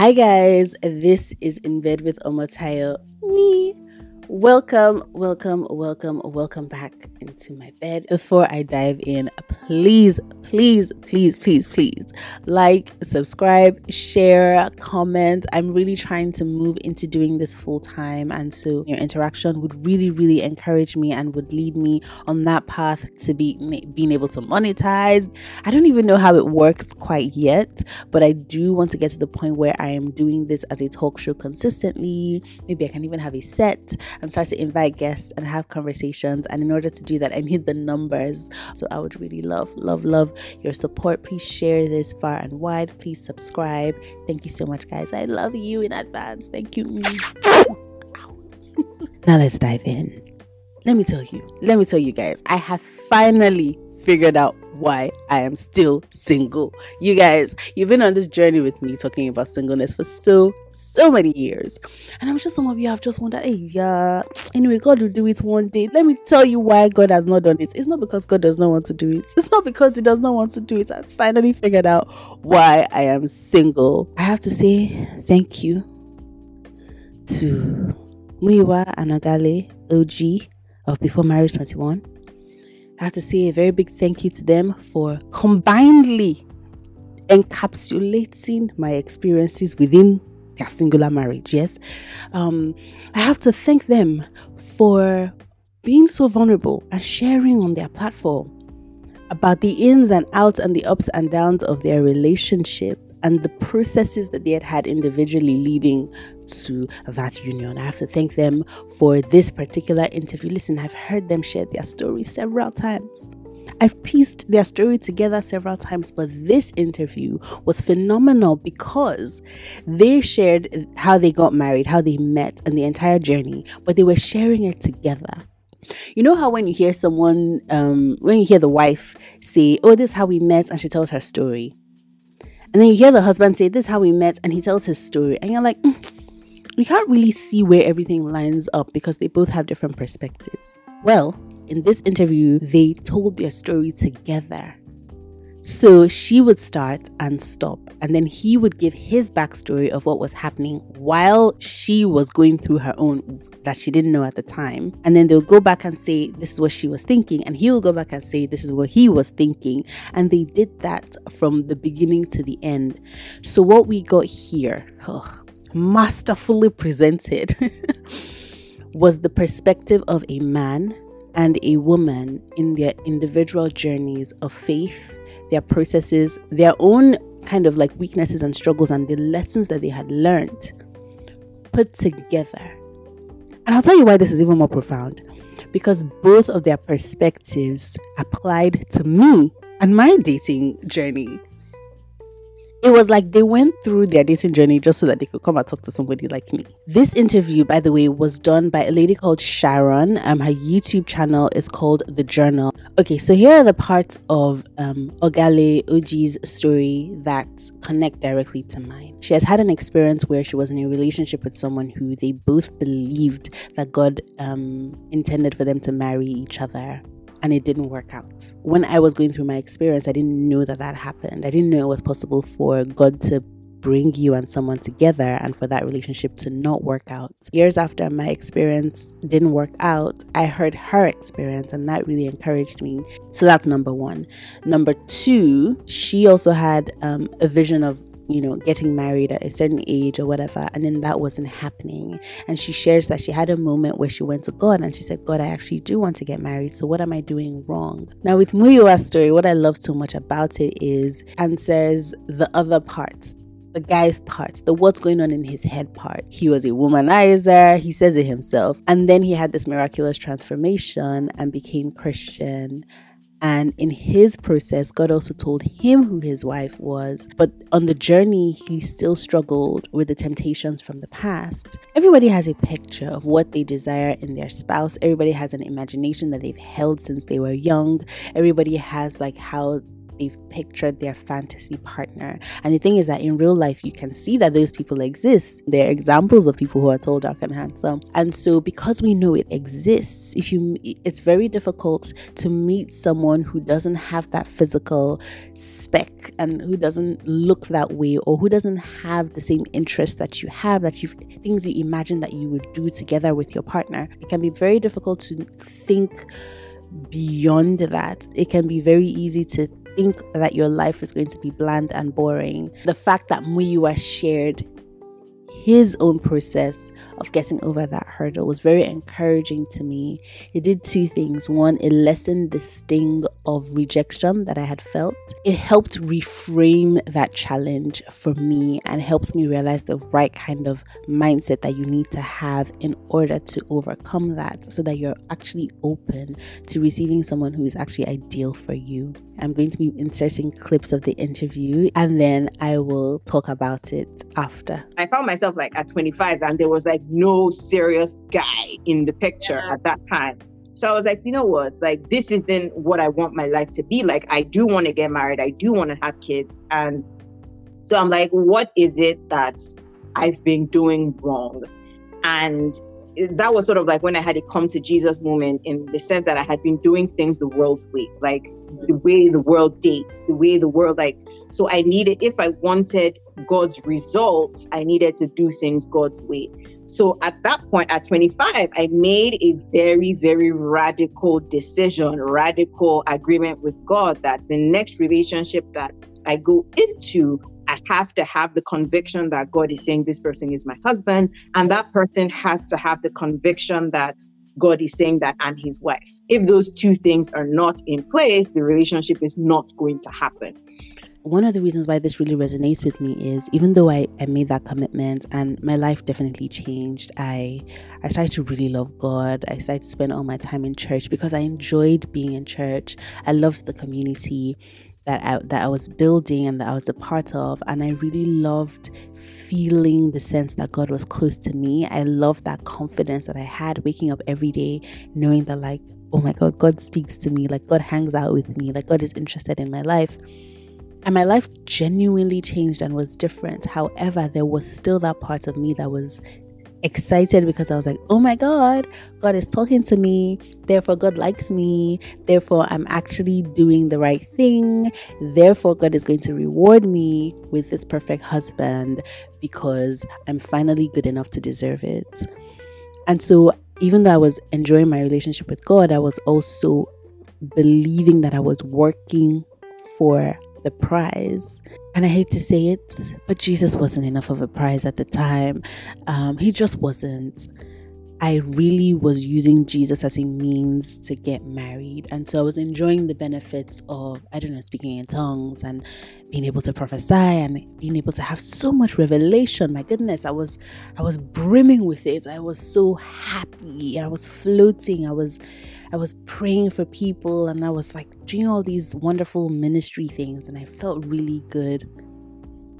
Hi guys, this is In Bed with Omotayo. Me. Welcome back into my bed. Before I dive in, please like, subscribe, share, comment. I'm really trying to move into doing this full time, and so your interaction would really encourage me and would lead me on that path to being able to monetize. I don't even know how it works quite yet, but I do want to get to the point where I am doing this as a talk show consistently. Maybe I can even have a set and start to invite guests and have conversations. And in order to do that, I need the numbers. So I would really love your support. Please share this far and wide. Please subscribe. Thank you so much, guys. I love you in advance. Thank you. Now let's dive in. Let me tell you guys, I have finally figured out why I am still single. You guys, you've been on this journey with me talking about singleness for so many years, and I'm sure some of you have just wondered, hey, yeah, anyway, God will do it one day. Let me tell you why God has not done it. It's not because God does not want to do it. It's not because He does not want to do it. I finally figured out why I am single. I have to say thank you to Muyiwa Anagale, OG of Before Marriage 21. I have to say a very big thank you to them for combinedly encapsulating my experiences within their singular marriage. Yes, I have to thank them for being so vulnerable and sharing on their platform about the ins and outs and the ups and downs of their relationship and the processes that they had had individually leading to that union. I have to thank them for this particular interview. Listen, I've heard them share their story several times. I've pieced their story together several times, but this interview was phenomenal because they shared how they got married, how they met, and the entire journey, but they were sharing it together. You know how when you hear someone, when you hear the wife say, oh, this is how we met, and she tells her story. And then you hear the husband say, this is how we met, and he tells his story. And you're like, you can't really see where everything lines up because they both have different perspectives. Well, in this interview, they told their story together. So she would start and stop, and then he would give his backstory of what was happening while she was going through her own that she didn't know at the time. And then they'll go back and say, this is what she was thinking, and he'll go back and say, this is what he was thinking. And they did that from the beginning to the end. So what we got here, masterfully presented, was the perspective of a man and a woman in their individual journeys of faith, their processes, their own kind of like weaknesses and struggles, and the lessons that they had learned put together. And I'll tell you why this is even more profound, because both of their perspectives applied to me and my dating journey. It was like they went through their dating journey just so that they could come and talk to somebody like me. This interview, by the way, was done by a lady called Sharon. Her YouTube channel is called The Journal. Okay, so here are the parts of Ogale Oji's story that connect directly to mine. She has had an experience where she was in a relationship with someone who they both believed that God intended for them to marry each other. And it didn't work out. When I was going through my experience, I didn't know that happened. I didn't know it was possible for God to bring you and someone together and for that relationship to not work out. Years after my experience didn't work out, I heard her experience, and that really encouraged me. So that's number one. Number two, she also had a vision of, you know, getting married at a certain age or whatever, and then that wasn't happening. And she shares that she had a moment where she went to God and she said, God, I actually do want to get married, so what am I doing wrong? Now with Muyiwa's story, what I love so much about it is answers the other part, the guy's part, the what's going on in his head part. He was a womanizer, he says it himself, and then he had this miraculous transformation and became Christian. And in his process, God also told him who his wife was. But on the journey, he still struggled with the temptations from the past. Everybody has a picture of what they desire in their spouse. Everybody has an imagination that they've held since they were young. Everybody has like how they've pictured their fantasy partner. And the thing is that in real life, you can see that those people exist. There are examples of people who are tall, dark, and handsome. And so because we know it exists, it's very difficult to meet someone who doesn't have that physical spec and who doesn't look that way, or who doesn't have the same interests that you have, things you imagine that you would do together with your partner. It can be very difficult to think beyond that. It can be very easy to think that your life is going to be bland and boring. The fact that Muyiwa shared his own process of getting over that hurdle was very encouraging to me. It did two things. One, it lessened the sting of rejection that I had felt. It helped reframe that challenge for me and helped me realize the right kind of mindset that you need to have in order to overcome that, so that you're actually open to receiving someone who is actually ideal for you. I'm going to be inserting clips of the interview, and then I will talk about it after. I found myself like at 25, and there was like no serious guy in the picture at that time. So I was like, you know what, like this isn't what I want my life to be like. I do want to get married, I do want to have kids, and so I'm like, what is it that I've been doing wrong? And that was sort of like when I had a come to Jesus moment, in the sense that I had been doing things the world's way, like the way the world dates, the way the world, like, so I needed, if I wanted God's results, I needed to do things God's way. So at that point, at 25, I made a very, very radical decision, radical agreement with God that the next relationship that I go into, I have to have the conviction that God is saying this person is my husband, and that person has to have the conviction that God is saying that I'm his wife. If those two things are not in place, the relationship is not going to happen. One of the reasons why this really resonates with me is, even though I made that commitment and my life definitely changed, I started to really love God. I started to spend all my time in church because I enjoyed being in church. I loved the community that I was building and that I was a part of, and I really loved feeling the sense that God was close to me. I loved that confidence that I had waking up every day knowing that, like, oh my God, God speaks to me, like God hangs out with me, like God is interested in my life. And my life genuinely changed and was different. However, there was still that part of me that was excited because I was like, oh my God, God is talking to me, therefore God likes me, therefore I'm actually doing the right thing, therefore God is going to reward me with this perfect husband because I'm finally good enough to deserve it. And so even though I was enjoying my relationship with God, I was also believing that I was working for the prize. And I hate to say it, but Jesus wasn't enough of a prize at the time. He just wasn't. I really was using Jesus as a means to get married. And so I was enjoying the benefits of, speaking in tongues and being able to prophesy and being able to have so much revelation. My goodness, I was brimming with it. I was so happy. I was floating. I was praying for people, and I was like doing all these wonderful ministry things, and I felt really good.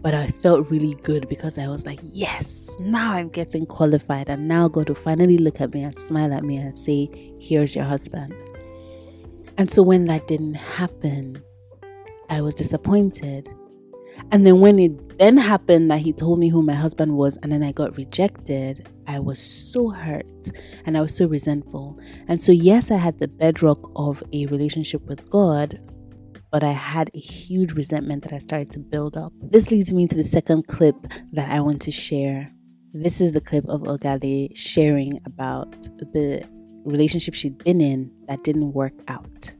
But I felt really good because I was like, yes, now I'm getting qualified, and now God will finally look at me and smile at me and say, here's your husband. And so when that didn't happen, I was disappointed. And then when it then happened that he told me who my husband was, and then I got rejected, I was so hurt and I was so resentful. And so yes, I had the bedrock of a relationship with God, but I had a huge resentment that I started to build up. This leads me to the second clip that I want to share. This is the clip of Ogade sharing about the relationship she'd been in that didn't work out.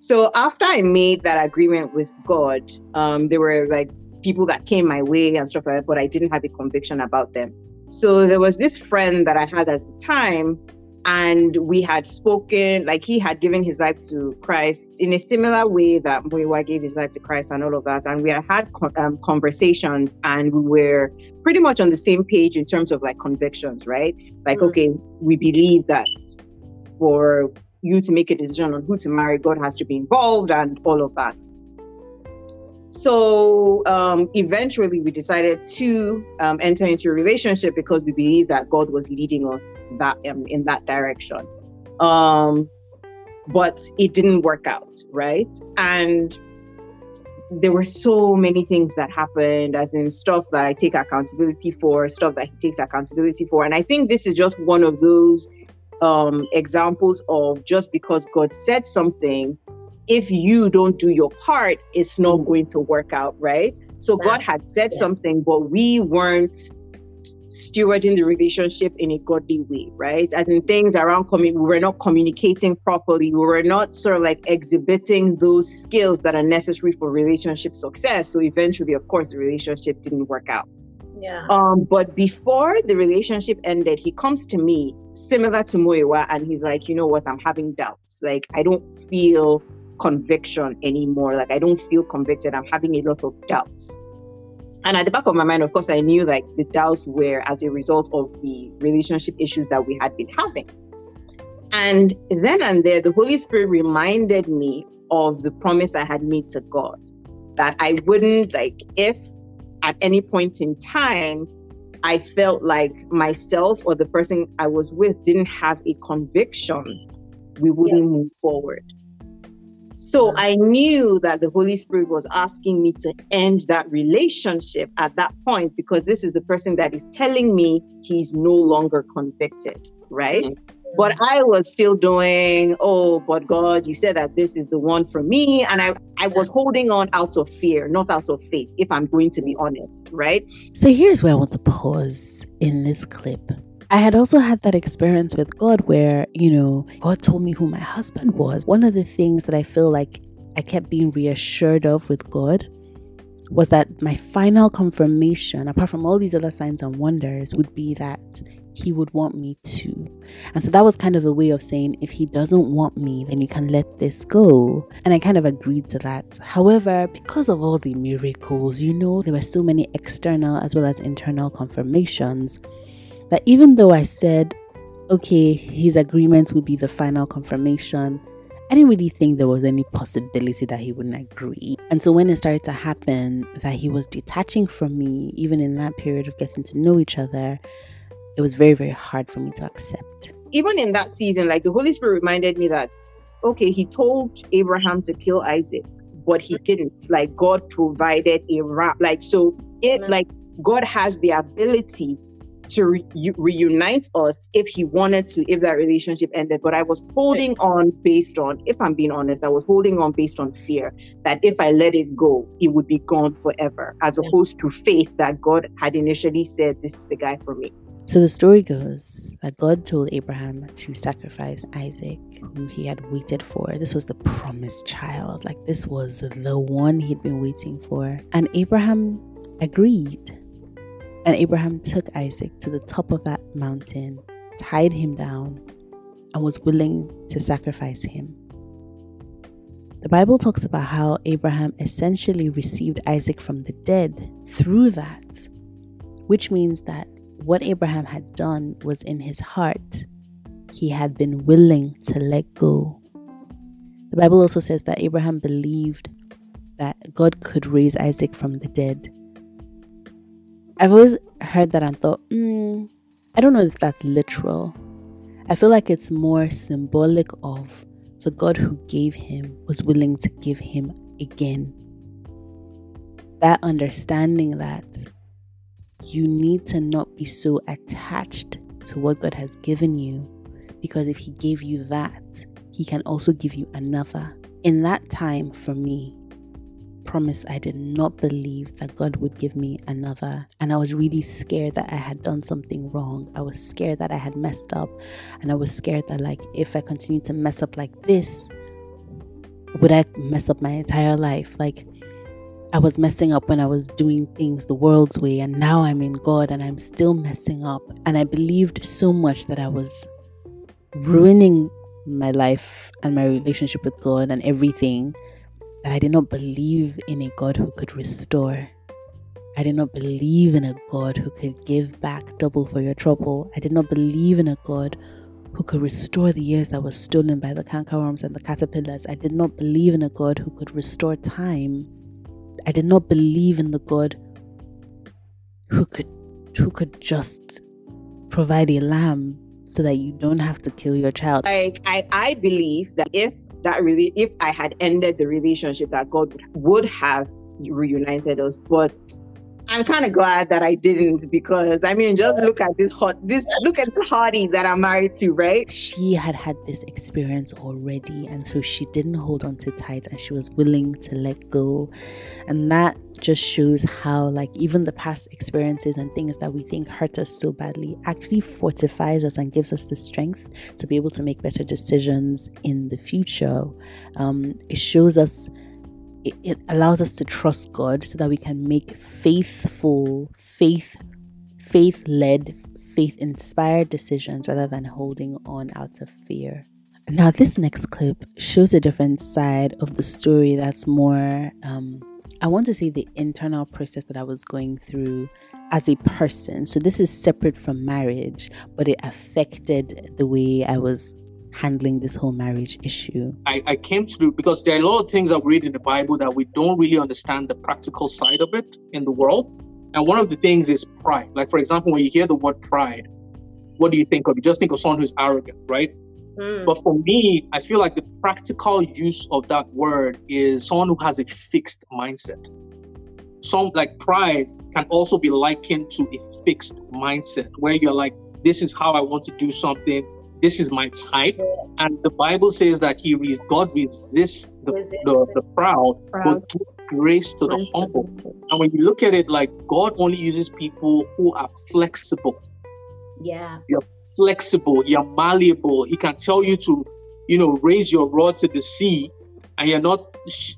So after I made that agreement with God, there were like people that came my way and stuff like that, but I didn't have a conviction about them. So there was this friend that I had at the time, and we had spoken, like he had given his life to Christ in a similar way that Muyiwa gave his life to Christ and all of that. And we had had conversations, and we were pretty much on the same page in terms of like convictions, right? Like, okay, we believe that for you to make a decision on who to marry, God has to be involved and all of that. So eventually we decided to enter into a relationship because we believed that God was leading us that in that direction. But it didn't work out, right? And there were so many things that happened, as in stuff that I take accountability for, stuff that he takes accountability for. And I think this is just one of those examples of just because God said something, if you don't do your part, it's not going to work out, right? So God had said something, but we weren't stewarding the relationship in a godly way, right? As in things around we were not communicating properly. We were not sort of like exhibiting those skills that are necessary for relationship success. So eventually, of course, the relationship didn't work out. Yeah. But before the relationship ended, he comes to me, similar to Moewa, and he's like, you know what, I'm having doubts. Like, I don't feel conviction anymore. Like, I don't feel convicted. I'm having a lot of doubts. And at the back of my mind, of course, I knew like the doubts were as a result of the relationship issues that we had been having. And then and there, the Holy Spirit reminded me of the promise I had made to God, that I wouldn't, like, if at any point in time, I felt like myself or the person I was with didn't have a conviction, we wouldn't move forward. So I knew that the Holy Spirit was asking me to end that relationship at that point, because this is the person that is telling me he's no longer convicted, right? Mm-hmm. But I was still doing, oh, but God, you said that this is the one for me. And I was holding on out of fear, not out of faith, if I'm going to be honest, right? So here's where I want to pause in this clip. I had also had that experience with God where, you know, God told me who my husband was. One of the things that I feel like I kept being reassured of with God was that my final confirmation, apart from all these other signs and wonders, would be that he would want me to. And so that was kind of a way of saying, if he doesn't want me, then you can let this go. And I kind of agreed to that. However, because of all the miracles, you know, there were so many external as well as internal confirmations, that even though I said, okay, his agreement would be the final confirmation, I didn't really think there was any possibility that he wouldn't agree. And so when it started to happen that he was detaching from me, even in that period of getting to know each other, it was very, very hard for me to accept. Even in that season, like, the Holy Spirit reminded me that, okay, he told Abraham to kill Isaac, but he didn't. Like, God provided a ram. Like, so it, like, God has the ability to reunite us if he wanted to, if that relationship ended. But I was holding on based on, if I'm being honest, I was holding on based on fear that if I let it go, it would be gone forever, as opposed to faith that God had initially said, this is the guy for me. So the story goes that God told Abraham to sacrifice Isaac, who he had waited for. This was the promised child. Like, this was the one he'd been waiting for. And Abraham agreed. And Abraham took Isaac to the top of that mountain, tied him down, and was willing to sacrifice him. The Bible talks about how Abraham essentially received Isaac from the dead through that, which means that what Abraham had done was in his heart. He had been willing to let go. The Bible also says that Abraham believed that God could raise Isaac from the dead. I've always heard that and thought, I don't know if that's literal. I feel like it's more symbolic of the God who gave him was willing to give him again. That understanding that you need to not be so attached to what God has given you, because if he gave you that, he can also give you another. In that time, for me, promise, I did not believe that God would give me another, and I was really scared that I had done something wrong. I was scared that I had messed up, and I was scared that, like, if I continued to mess up like this, would I mess up my entire life? Like, I was messing up when I was doing things the world's way, and now I'm in God and I'm still messing up. And I believed so much that I was ruining my life and my relationship with God and everything, that I did not believe in a God who could restore. I did not believe in a God who could give back double for your trouble. I did not believe in a God who could restore the years that were stolen by the cankerworms and the caterpillars. I did not believe in a God who could restore time. I did not believe in the God who could just provide a lamb so that you don't have to kill your child. Like, I believe that if I had ended the relationship, that God would have reunited us. But I'm kind of glad that I didn't, because I mean, just look at this hottie that I'm married to, right? She had this experience already, and so she didn't hold on to tight, and she was willing to let go. And that just shows how, like, even the past experiences and things that we think hurt us so badly actually fortifies us and gives us the strength to be able to make better decisions in the future. It shows us, it allows us to trust God so that we can make faithful, faith-led, faith-inspired decisions rather than holding on out of fear. Now, this next clip shows a different side of the story that's more, I want to say, the internal process that I was going through as a person. So this is separate from marriage, but it affected the way I was handling this whole marriage issue. I came through because there are a lot of things that we read in the Bible that we don't really understand the practical side of it in the world. And one of the things is pride. Like, for example, when you hear the word pride, what do you think of? You just think of someone who's arrogant, right? But for me, I feel like the practical use of that word is someone who has a fixed mindset. Some, like, pride can also be likened to a fixed mindset where you're like, this is how I want to do something. This is my type. And the Bible says that God resists the proud, but gives grace to the humble. And when you look at it, like, God only uses people who are flexible. Yeah. You're flexible. You're malleable. He can tell you to, raise your rod to the sea, and you're not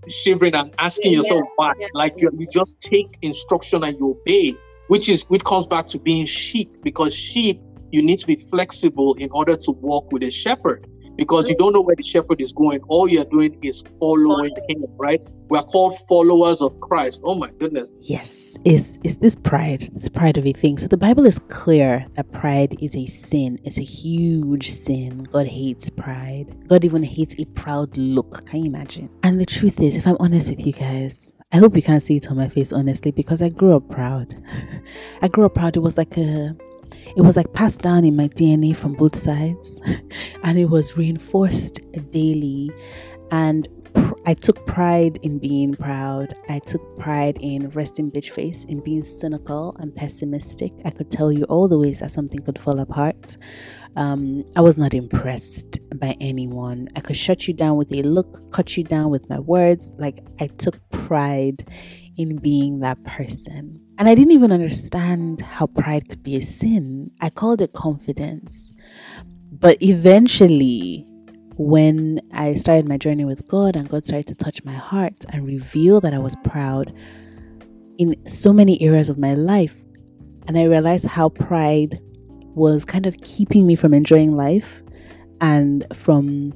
shivering and asking yourself why. Yeah. Like, you just take instruction and you obey, which comes back to being sheep, because sheep, you need to be flexible in order to walk with a shepherd, because you don't know where the shepherd is going. All you're doing is following him, right? We're called followers of Christ. Oh my goodness. Yes, it's this pride. It's pride of a thing. So the Bible is clear that pride is a sin. It's a huge sin. God hates pride. God even hates a proud look. Can you imagine? And the truth is, if I'm honest with you guys, I hope you can't see it on my face, honestly, because I grew up proud. I grew up proud. It was like passed down in my DNA from both sides, and it was reinforced daily. And I took pride in being proud. I took pride in resting bitch face, in being cynical and pessimistic. I could tell you all the ways that something could fall apart. I was not impressed by anyone. I could shut you down with a look, cut you down with my words. Like, I took pride in being that person. And I didn't even understand how pride could be a sin. I called it confidence. But eventually, when I started my journey with God and God started to touch my heart and reveal that I was proud in so many areas of my life, and I realized how pride was kind of keeping me from enjoying life and from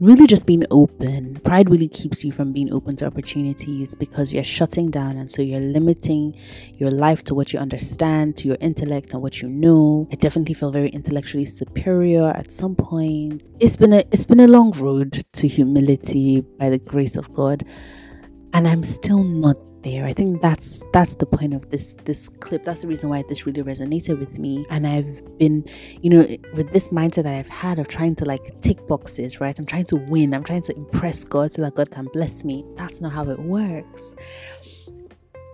really just being open. Pride really keeps you from being open to opportunities because you're shutting down, and so you're limiting your life to what you understand, to your intellect and what you know. I definitely felt very intellectually superior at some point. It's been a long road to humility by the grace of God, and I'm still not there. I think that's the point of this clip. That's the reason why this really resonated with me. And I've been, with this mindset that I've had of trying to, like, tick boxes, right? I'm trying to win. I'm trying to impress God so that God can bless me. That's not how it works.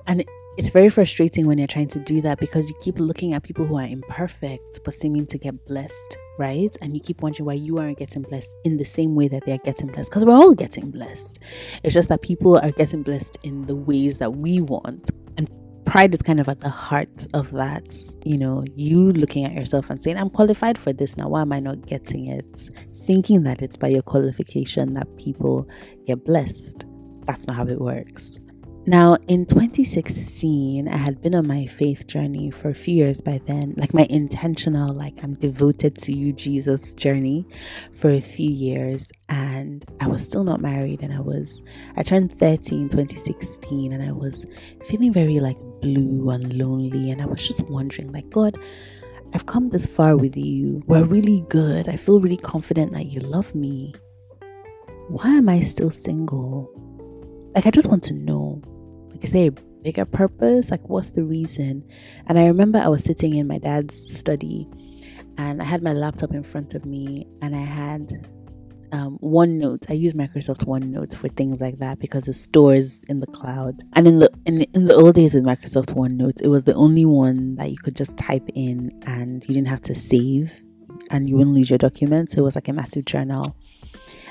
And it's very frustrating when you're trying to do that, because you keep looking at people who are imperfect but seeming to get blessed, right? And you keep wondering why you aren't getting blessed in the same way that they're getting blessed, because we're all getting blessed. It's just that people are getting blessed in the ways that we want. And pride is kind of at the heart of that, you looking at yourself and saying, I'm qualified for this now. Why am I not getting it? Thinking that it's by your qualification that people get blessed. That's not how it works. Now, in 2016, I had been on my faith journey for a few years by then, like my intentional, like, I'm devoted to you, Jesus journey for a few years. And I was still not married, and I turned 30 in 2016, and I was feeling very, like, blue and lonely. And I was just wondering, like, God, I've come this far with you. We're really good. I feel really confident that you love me. Why am I still single? Like, I just want to know. Is there a bigger purpose? Like, what's the reason? And I remember I was sitting in my dad's study, and I had my laptop in front of me, and I had OneNote. I use Microsoft OneNote for things like that because it stores in the cloud. And in the old days with Microsoft OneNote, it was the only one that you could just type in and you didn't have to save and you wouldn't lose your documents. It was like a massive journal.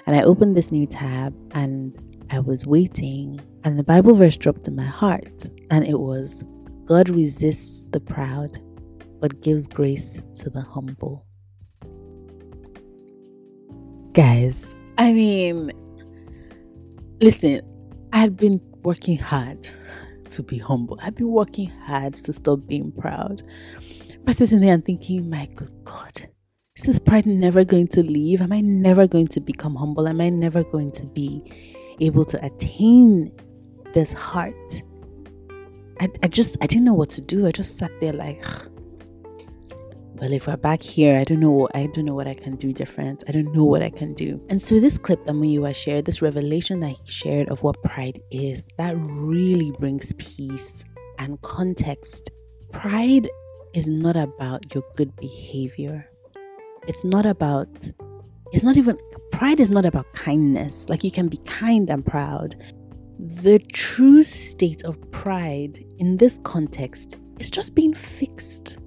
And I opened this new tab and I was waiting, and the Bible verse dropped in my heart, and it was, God resists the proud but gives grace to the humble. Guys, I mean, listen, I've been working hard to be humble. I've been working hard to stop being proud. But sitting there and thinking, my good God, is this pride never going to leave? Am I never going to become humble? Am I never going to be able to attain this heart? I didn't know what to do. I just sat there like, well, if we're back here, I don't know what I can do different. I don't know what I can do. And so this clip that Muyiwa shared, this revelation that he shared of what pride is, that really brings peace and context. Pride is not about your good behavior. Pride is not about kindness. Like, you can be kind and proud. The true state of pride in this context is just being fixed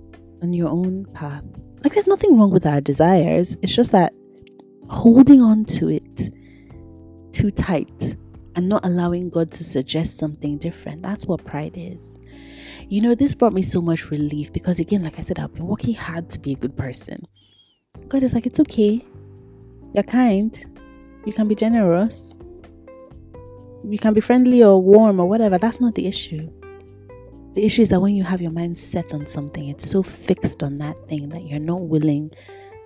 on your own path. Like, there's nothing wrong with our desires. It's just that holding on to it too tight and not allowing God to suggest something different. That's what pride is. You know, this brought me so much relief because, again, like I said, I've been working hard to be a good person. God is like, it's okay. You're kind. You can be generous. You can be friendly or warm or whatever. That's not the issue. The issue is that when you have your mind set on something, it's so fixed on that thing that you're not willing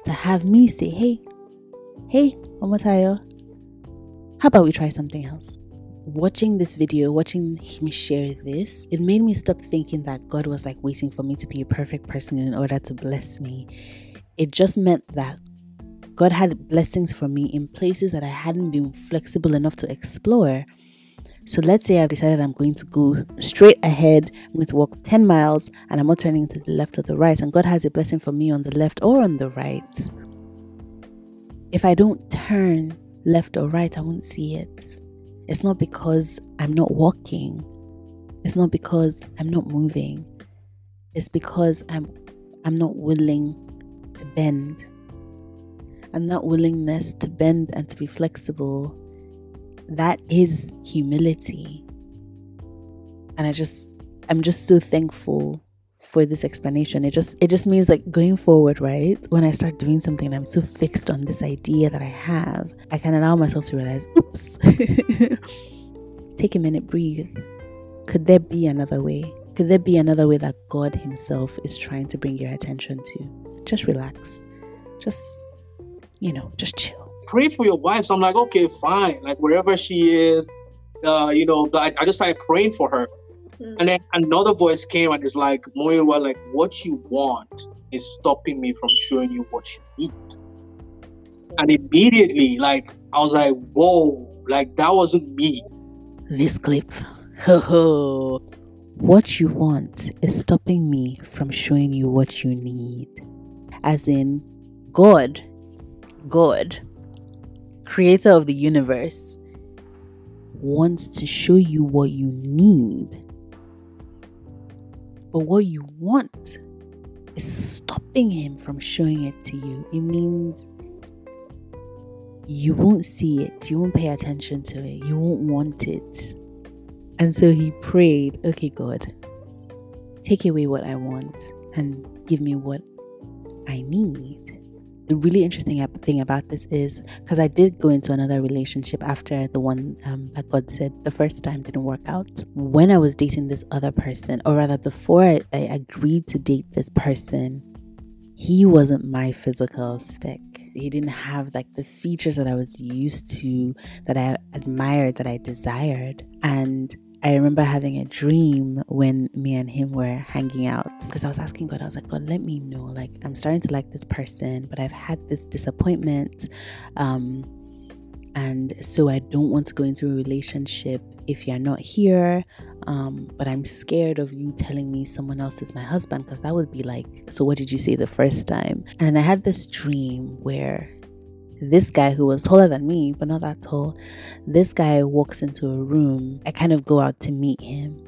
to have me say, hey, Omotayo, how about we try something else? Watching this video, watching him share this, it made me stop thinking that God was like waiting for me to be a perfect person in order to bless me. It just meant that God had blessings for me in places that I hadn't been flexible enough to explore. So let's say I've decided I'm going to go straight ahead, I'm going to walk 10 miles and I'm not turning to the left or the right, and God has a blessing for me on the left or on the right. If I don't turn left or right, I won't see it. It's not because I'm not walking. It's not because I'm not moving. It's because I'm not willing to bend. And that willingness to bend and to be flexible, that is humility. And I'm just so thankful for this explanation. It just means, like, going forward, right, when I start doing something, I'm so fixed on this idea that I have, I can allow myself to realize, oops, take a minute, breathe. Could there be another way? Could there be another way that God himself is trying to bring your attention to? Just relax. Just chill. Pray for your wife. So I'm like, okay, fine. Like, wherever she is, I just started praying for her. Mm. And then another voice came and it's like, Moira, like, what you want is stopping me from showing you what you need. And immediately, like, I was like, whoa, like, that wasn't me. This clip. What you want is stopping me from showing you what you need. As in, God, creator of the universe, wants to show you what you need, but what you want is stopping him from showing it to you. It means you won't see it, you won't pay attention to it, you won't want it. And so he prayed, okay, God, take away what I want and give me what I need. The really interesting thing about this is, because I did go into another relationship after the one that God said the first time didn't work out. When I was dating this other person, or rather before I agreed to date this person, he wasn't my physical spec. He didn't have, like, the features that I was used to, that I admired, that I desired. And I remember having a dream when me and him were hanging out, because I was asking God, I was like, God, let me know, like, I'm starting to like this person, but I've had this disappointment, and so I don't want to go into a relationship if you're not here, but I'm scared of you telling me someone else is my husband, because that would be like, so what did you say the first time? And I had this dream where this guy who was taller than me, but not that tall, this guy walks into a room. I kind of go out to meet him.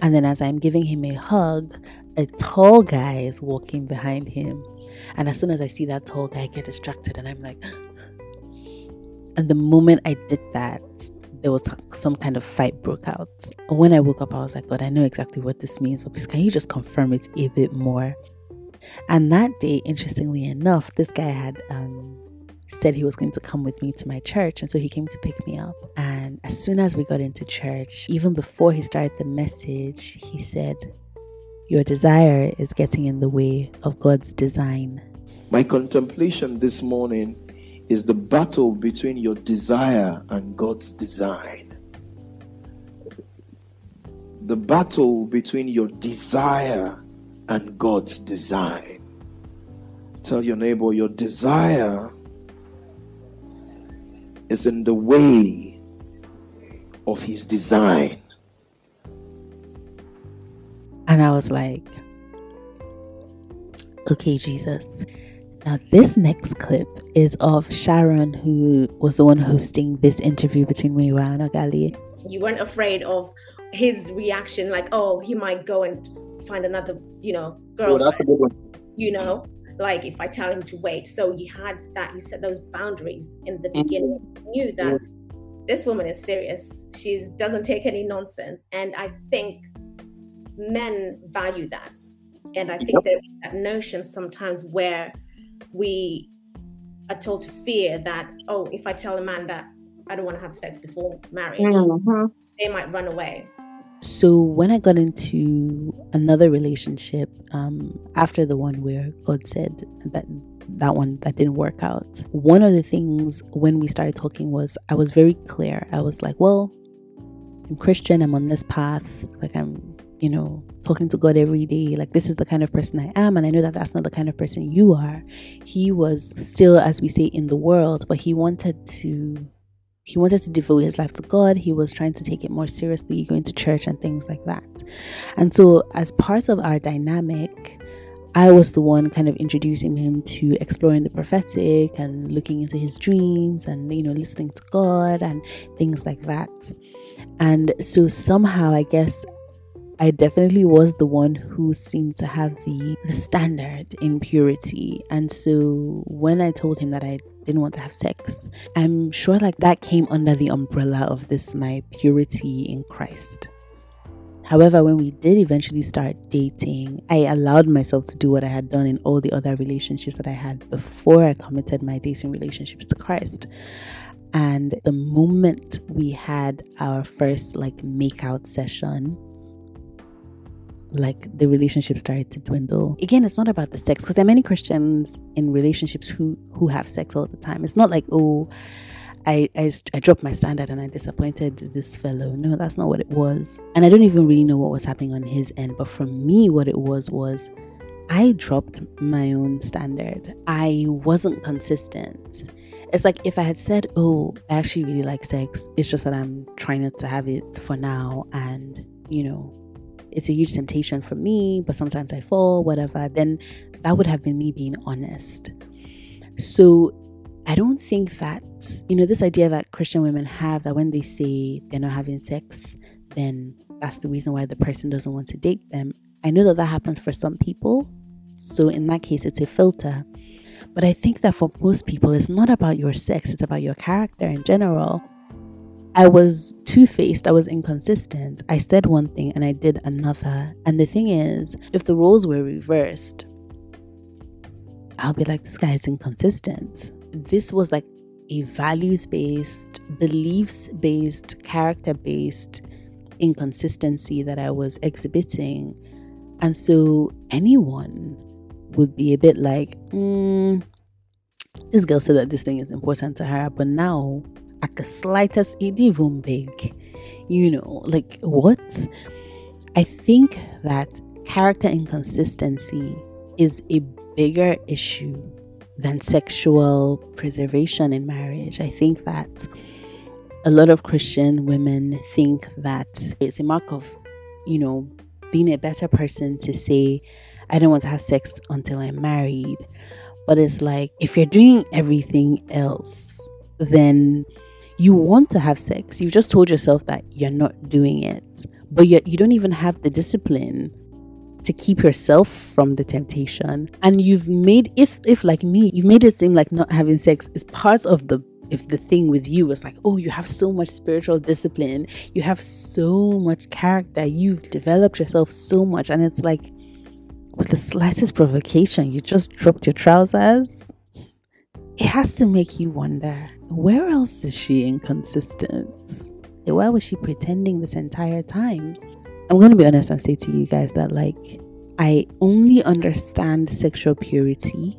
And then as I'm giving him a hug, a tall guy is walking behind him. And as soon as I see that tall guy, I get distracted and I'm like... And the moment I did that, there was some kind of fight broke out. When I woke up, I was like, God, I know exactly what this means, but please, can you just confirm it a bit more? And that day, interestingly enough, this guy had said he was going to come with me to my church, and so he came to pick me up. And as soon as we got into church, even before he started the message, he said, "Your desire is getting in the way of God's design." My contemplation this morning is the battle between your desire and God's design. The battle between your desire and God's design. Tell your neighbor, your desire is in the way of his design. And I was like, okay, Jesus. Now, this next clip is of Sharon, who was the one hosting this interview between Muyiwa and Ogali. You weren't afraid of his reaction, like, oh, he might go and find another, girl. Oh, that's a good one. Like if I tell him to wait. So you had that, you set those boundaries in the beginning. You knew that this woman is serious. She doesn't take any nonsense. And I think men value that. And I think there is that notion sometimes where we are told to fear that, oh, if I tell a man that I don't want to have sex before marriage, they might run away. So when I got into another relationship, after the one where God said that one that didn't work out, one of the things when we started talking was I was very clear. I was like, well, I'm Christian, I'm on this path, like I'm, talking to God every day, like this is the kind of person I am, and I know that that's not the kind of person you are. He was still, as we say, in the world, but he wanted to devote his life to God. He was trying to take it more seriously, going to church and things like that. And so as part of our dynamic, I was the one kind of introducing him to exploring the prophetic and looking into his dreams and, listening to God and things like that. And so somehow, I guess, I definitely was the one who seemed to have the standard in purity. And so when I told him that I didn't want to have sex, I'm sure like that came under the umbrella of this, my purity in Christ. However, when we did eventually start dating, I allowed myself to do what I had done in all the other relationships that I had before I committed my dating relationships to Christ. And the moment we had our first makeout session, the relationship started to dwindle. Again, it's not about the sex, because there are many Christians in relationships who have sex all the time. It's not like, oh, I dropped my standard and I disappointed this fellow. No, that's not what it was. And I don't even really know what was happening on his end. But for me, what it was I dropped my own standard. I wasn't consistent. It's like if I had said, oh, I actually really like sex. It's just that I'm trying not to have it for now. And, it's a huge temptation for me, but sometimes I fall, whatever, then that would have been me being honest. So I don't think that, this idea that Christian women have, that when they say they're not having sex, then that's the reason why the person doesn't want to date them. I know that happens for some people. So in that case, it's a filter. But I think that for most people, it's not about your sex, it's about your character in general. I was two-faced, I was inconsistent. I said one thing and I did another. And the thing is, if the roles were reversed, I'll be like, this guy is inconsistent. This was like a values-based, beliefs-based, character-based inconsistency that I was exhibiting. And so anyone would be a bit like, this girl said that this thing is important to her, but now... at the slightest, it even big, what? I think that character inconsistency is a bigger issue than sexual preservation in marriage. I think that a lot of Christian women think that it's a mark of, being a better person to say, I don't want to have sex until I'm married. But it's like, if you're doing everything else, then you want to have sex. You've just told yourself that you're not doing it, but you don't even have the discipline to keep yourself from the temptation. And you've made, if like me, you've made it seem like not having sex is part of the thing with you. It's like, oh, you have so much spiritual discipline, you have so much character, you've developed yourself so much. And it's like, with the slightest provocation, you just dropped your trousers. It has to make you wonder, where else is she inconsistent? Why was she pretending this entire time? I'm going to be honest and say to you guys that, like, I only understand sexual purity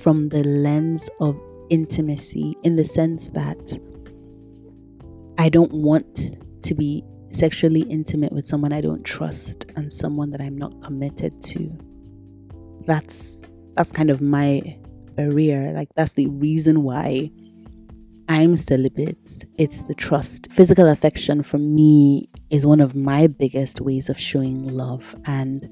from the lens of intimacy, in the sense that I don't want to be sexually intimate with someone I don't trust and someone that I'm not committed to. That's kind of my barrier. Like, that's the reason why I'm celibate. It's the trust. Physical affection for me is one of my biggest ways of showing love, and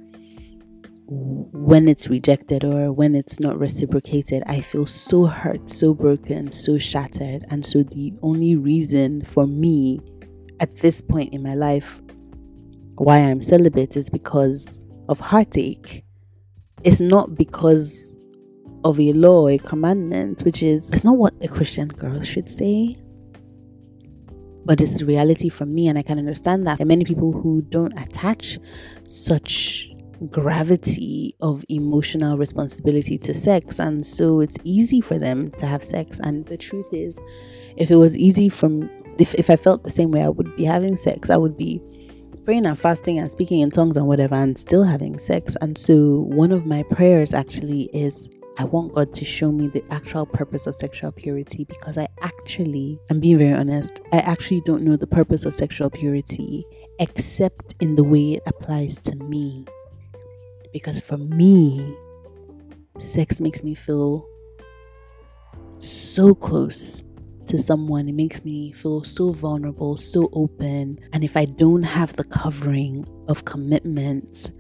when it's rejected or when it's not reciprocated, I feel so hurt, so broken, so shattered. And so the only reason for me at this point in my life why I'm celibate is because of heartache. It's not because of a law, a commandment, which is, it's not what a Christian girl should say, but it's the reality for me. And I can understand that there are many people who don't attach such gravity of emotional responsibility to sex, and so it's easy for them to have sex. And the truth is, if it was easy from, if I felt the same way, I would be having sex. I would be praying and fasting and speaking in tongues and whatever, and still having sex. And so one of my prayers actually is, I want God to show me the actual purpose of sexual purity, because I'm being very honest, I actually don't know the purpose of sexual purity except in the way it applies to me. Because for me, sex makes me feel so close to someone. It makes me feel so vulnerable, so open. And if I don't have the covering of commitment,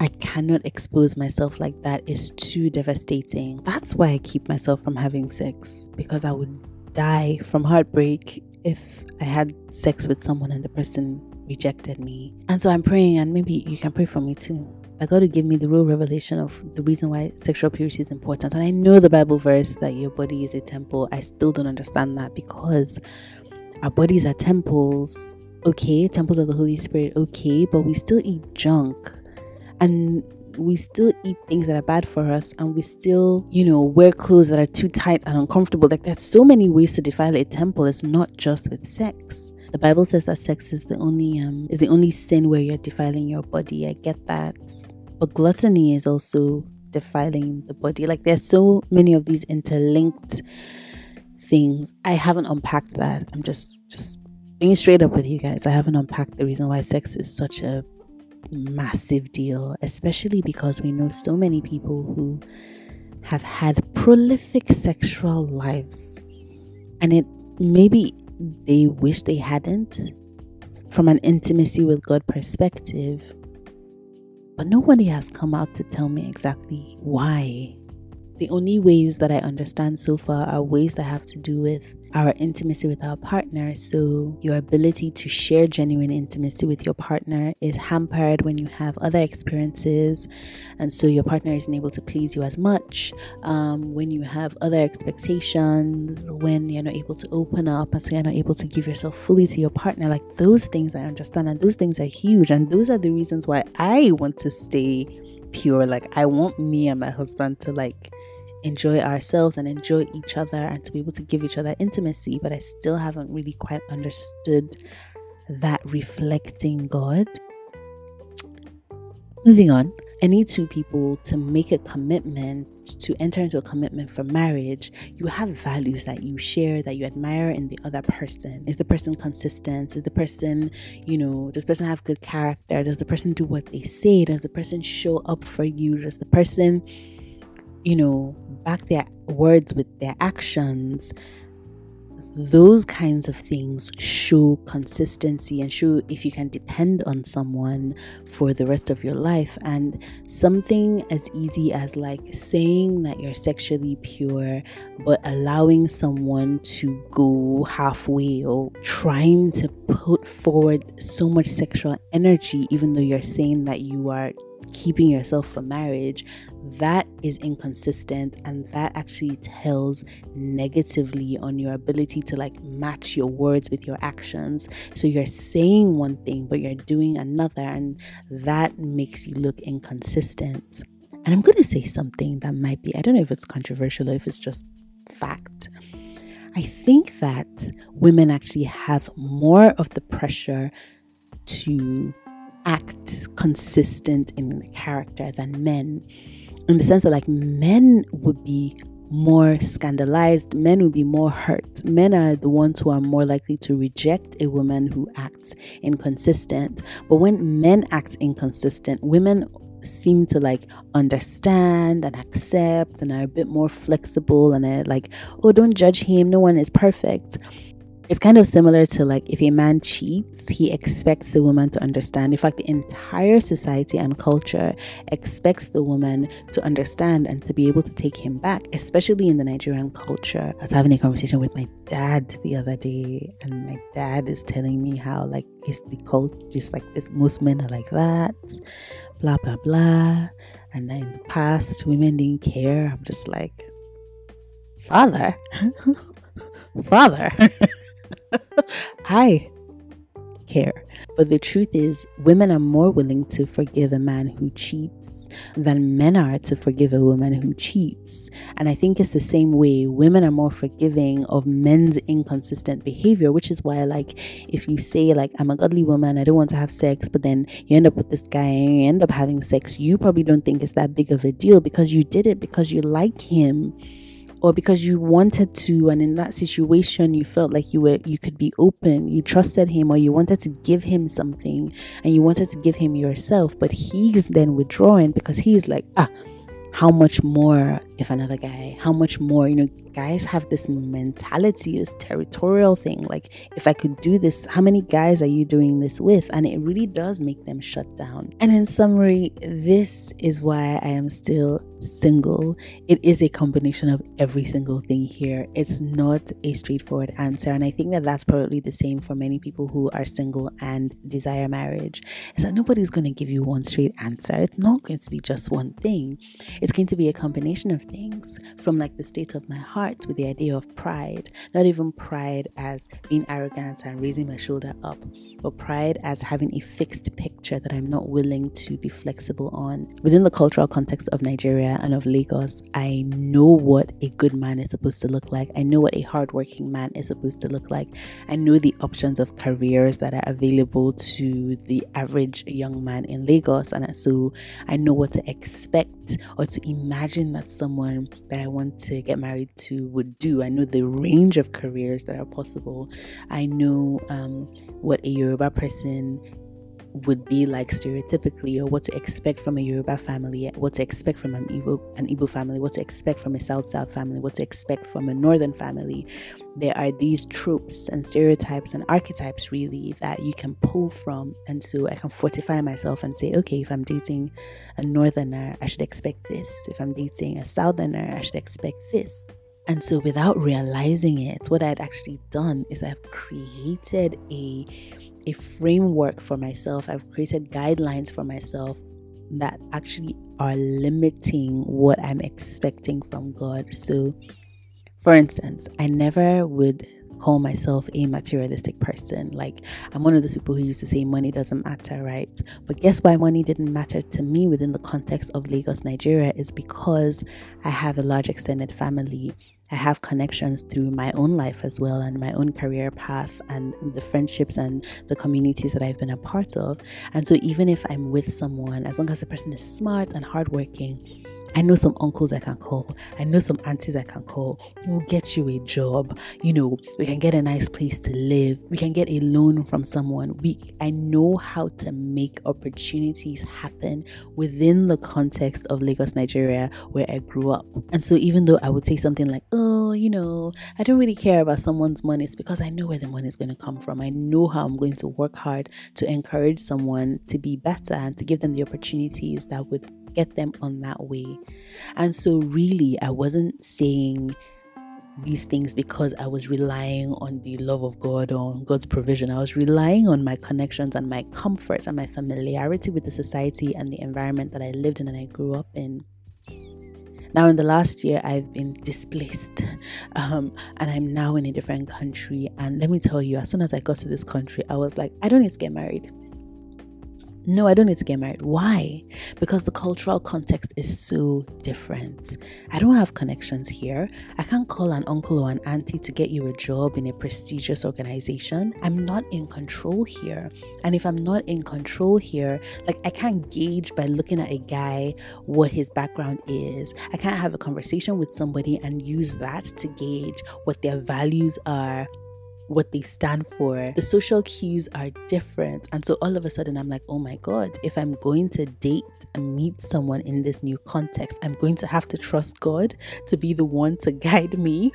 I cannot expose myself like that. It's too devastating. That's why I keep myself from having sex, because I would die from heartbreak if I had sex with someone and the person rejected me. And so I'm praying, and maybe you can pray for me too, that God will give me the real revelation of the reason why sexual purity is important. And I know the Bible verse that your body is a temple. I still don't understand that, because our bodies are temples. Okay, temples of the Holy Spirit. Okay, but we still eat junk. And we still eat things that are bad for us, and we still, wear clothes that are too tight and uncomfortable. Like, there's so many ways to defile a temple. It's not just with sex. The Bible says that sex is the only sin where you're defiling your body. I get that, but gluttony is also defiling the body. Like, there's so many of these interlinked things. I haven't unpacked that. I'm just being straight up with you guys. I haven't unpacked the reason why sex is such a massive deal, especially because we know so many people who have had prolific sexual lives, and it maybe they wish they hadn't from an intimacy with God perspective, but nobody has come out to tell me exactly why. The only ways that I understand so far are ways that have to do with our intimacy with our partner. So your ability to share genuine intimacy with your partner is hampered when you have other experiences, and so your partner isn't able to please you as much. When you have other expectations, when you're not able to open up, and so you're not able to give yourself fully to your partner. Like, those things I understand, and those things are huge, and those are the reasons why I want to stay pure. Like, I want me and my husband to enjoy ourselves and enjoy each other and to be able to give each other intimacy, but I still haven't really quite understood that reflecting God. Moving on, I need two people to make a commitment, to enter into a commitment for marriage. You have values that you share, that you admire in the other person. Is the person consistent? Is the person, does the person have good character? Does the person do what they say? Does the person show up for you? Does the person, back their words with their actions? Those kinds of things show consistency and show if you can depend on someone for the rest of your life. And something as easy as like saying that you're sexually pure, but allowing someone to go halfway or trying to put forward so much sexual energy, even though you're saying that you are keeping yourself for marriage, that is inconsistent, and that actually tells negatively on your ability to like match your words with your actions. So you're saying one thing but you're doing another, and that makes you look inconsistent. And I'm gonna say something that might be, I don't know if it's controversial or if it's just fact, I think that women actually have more of the pressure to act consistent in the character than men, in the sense that like men would be more scandalized, men would be more hurt, men are the ones who are more likely to reject a woman who acts inconsistent. But when men act inconsistent, women seem to like understand and accept and are a bit more flexible and are like, oh, don't judge him, no one is perfect. It's kind of similar to like if a man cheats, he expects a woman to understand. In fact, the entire society and culture expects the woman to understand and to be able to take him back, especially in the Nigerian culture. I was having a conversation with my dad the other day, and my dad is telling me how like it's the culture, just like this, most men are like that, blah blah blah, and then in the past women didn't care. I'm just like, father I care. But the truth is, women are more willing to forgive a man who cheats than men are to forgive a woman who cheats. And I think it's the same way, women are more forgiving of men's inconsistent behavior, which is why like if you say like, I'm a godly woman, I don't want to have sex, but then you end up with this guy and you end up having sex, you probably don't think it's that big of a deal because you did it because you like him, or because you wanted to, and in that situation you felt like you could be open, you trusted him, or you wanted to give him something and you wanted to give him yourself. But he's then withdrawing because he's like, how much more if another guy, how much more, guys have this mentality, this territorial thing, like if I could do this, how many guys are you doing this with? And it really does make them shut down. And in summary, this is why I am still single. It is a combination of every single thing here. It's not a straightforward answer, and I think that that's probably the same for many people who are single and desire marriage, is that nobody's going to give you one straight answer. It's not going to be just one thing. It's going to be a combination of things, from like the state of my heart with the idea of pride, not even pride as being arrogant and raising my shoulder up, but pride as having a fixed picture that I'm not willing to be flexible on. Within the cultural context of Nigeria and of Lagos, I know what a good man is supposed to look like. I know what a hardworking man is supposed to look like. I know the options of careers that are available to the average young man in Lagos, and so I know what to expect or to imagine that someone that I want to get married to would do. I know the range of careers that are possible. I know what a Yoruba person would be like stereotypically, or what to expect from a Yoruba family, what to expect from an Igbo family, what to expect from a South-South family, what to expect from a Northern family. There are these tropes and stereotypes and archetypes really that you can pull from, and so I can fortify myself and say, okay, if I'm dating a Northerner, I should expect this. If I'm dating a Southerner, I should expect this. And so without realizing it, what I'd actually done is I've created a framework for myself. I've created guidelines for myself that actually are limiting what I'm expecting from God. So for instance, I never would call myself a materialistic person. Like, I'm one of those people who used to say money doesn't matter, right? But guess why money didn't matter to me within the context of Lagos, Nigeria, is because I have a large extended family. I have connections through my own life as well, and my own career path, and the friendships and the communities that I've been a part of. And so even if I'm with someone, as long as the person is smart and hardworking, I know some uncles I can call. I know some aunties I can call. We'll get you a job. You know, we can get a nice place to live. We can get a loan from someone. I know how to make opportunities happen within the context of Lagos, Nigeria, where I grew up. And so even though I would say something like, oh, you know, I don't really care about someone's money, it's because I know where the money is going to come from. I know how I'm going to work hard to encourage someone to be better and to give them the opportunities that would get them on that way. And so really, I wasn't saying these things because I was relying on the love of God or on God's provision. I was relying on my connections and my comforts and my familiarity with the society and the environment that I lived in and I grew up in. Now, in the last year, I've been displaced and I'm now in a different country. And let me tell you, as soon as I got to this country, I was like, I don't need to get married. No, I don't need to get married. Why? Because the cultural context is so different. I don't have connections here. I can't call an uncle or an auntie to get you a job in a prestigious organization. I'm not in control here. And if I'm not in control here, like, I can't gauge by looking at a guy what his background is. I can't have a conversation with somebody and use that to gauge what their values are, what they stand for. The social cues are different. And so all of a sudden I'm like, oh my God, if I'm going to date and meet someone in this new context, I'm going to have to trust God to be the one to guide me.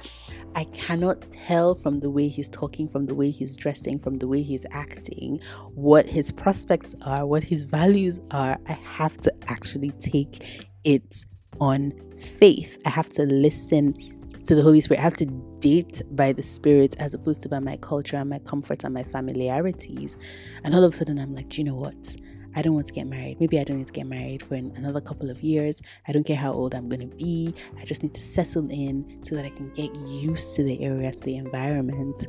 I cannot tell from the way he's talking, from the way he's dressing, from the way he's acting, what his prospects are, what his values are. I have to actually take it on faith. I have to listen to the Holy Spirit. I have to date by the Spirit as opposed to by my culture and my comforts and my familiarities. And all of a sudden I'm like, do you know what? I don't want to get married. Maybe I don't need to get married for another couple of years. I don't care how old I'm going to be. I just need to settle in so that I can get used to the area, to the environment.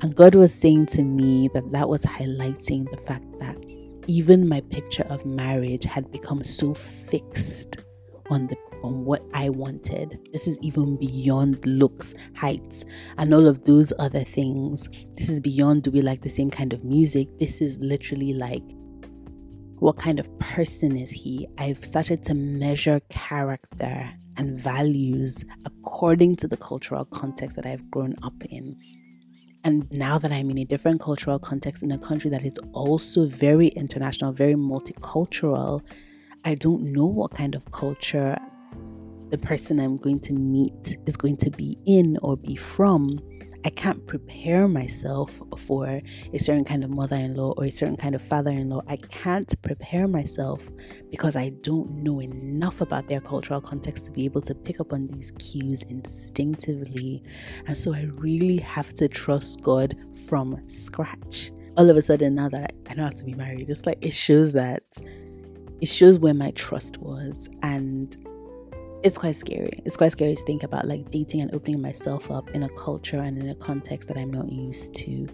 And God was saying to me that was highlighting the fact that even my picture of marriage had become so fixed on what I wanted. This is even beyond looks, heights, and all of those other things. This is beyond, do we like the same kind of music? This is literally like, what kind of person is he? I've started to measure character and values according to the cultural context that I've grown up in. And now that I'm in a different cultural context, in a country that is also very international, very multicultural, I don't know what kind of culture the person I'm going to meet is going to be in or be from. I can't prepare myself for a certain kind of mother-in-law or a certain kind of father-in-law. I can't prepare myself because I don't know enough about their cultural context to be able to pick up on these cues instinctively. And so I really have to trust God from scratch. All of a sudden, now that I know how to be married, it's like it shows where my trust was. And it's quite scary. It's quite scary to think about, like, dating and opening myself up in a culture and in a context that I'm not used to.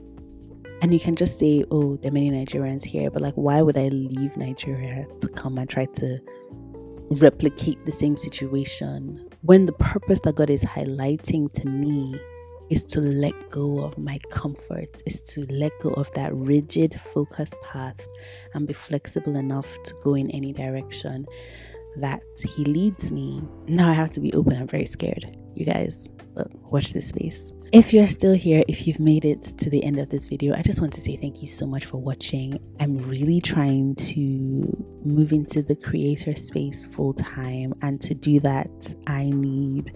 And you can just say, oh, there are many Nigerians here, but like, why would I leave Nigeria to come and try to replicate the same situation when the purpose that God is highlighting to me is to let go of my comfort, is to let go of that rigid, focused path and be flexible enough to go in any direction that He leads me. Now I have to be open. I'm very scared, you guys, but watch this space. If you're still here, if you've made it to the end of this video, I just want to say thank you so much for watching. I'm really trying to move into the creator space full time, and to do that, I need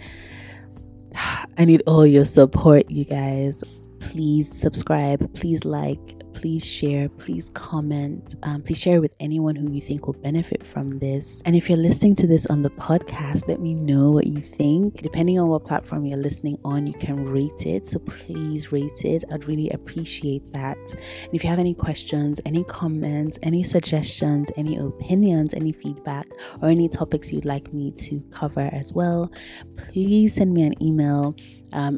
all your support, you guys. Please subscribe, please like, please share, please comment, please share with anyone who you think will benefit from this. And if you're listening to this on the podcast, let me know what you think. Depending on what platform you're listening on, you can rate it, so please rate it. I'd really appreciate that. And if you have any questions, any comments, any suggestions, any opinions, any feedback, or any topics you'd like me to cover as well, please send me an email.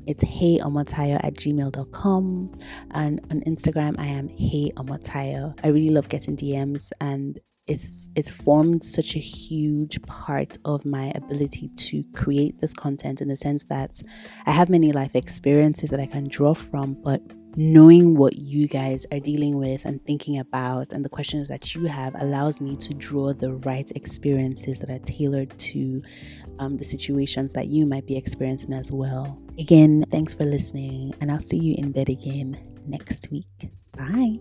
It's heyomotayo@gmail.com, and on Instagram I am heyomotayo. I really love getting DMs, and it's formed such a huge part of my ability to create this content, in the sense that I have many life experiences that I can draw from, but knowing what you guys are dealing with and thinking about and the questions that you have allows me to draw the right experiences that are tailored to the situations that you might be experiencing as well. Again, thanks for listening, and I'll see you in bed again next week. Bye.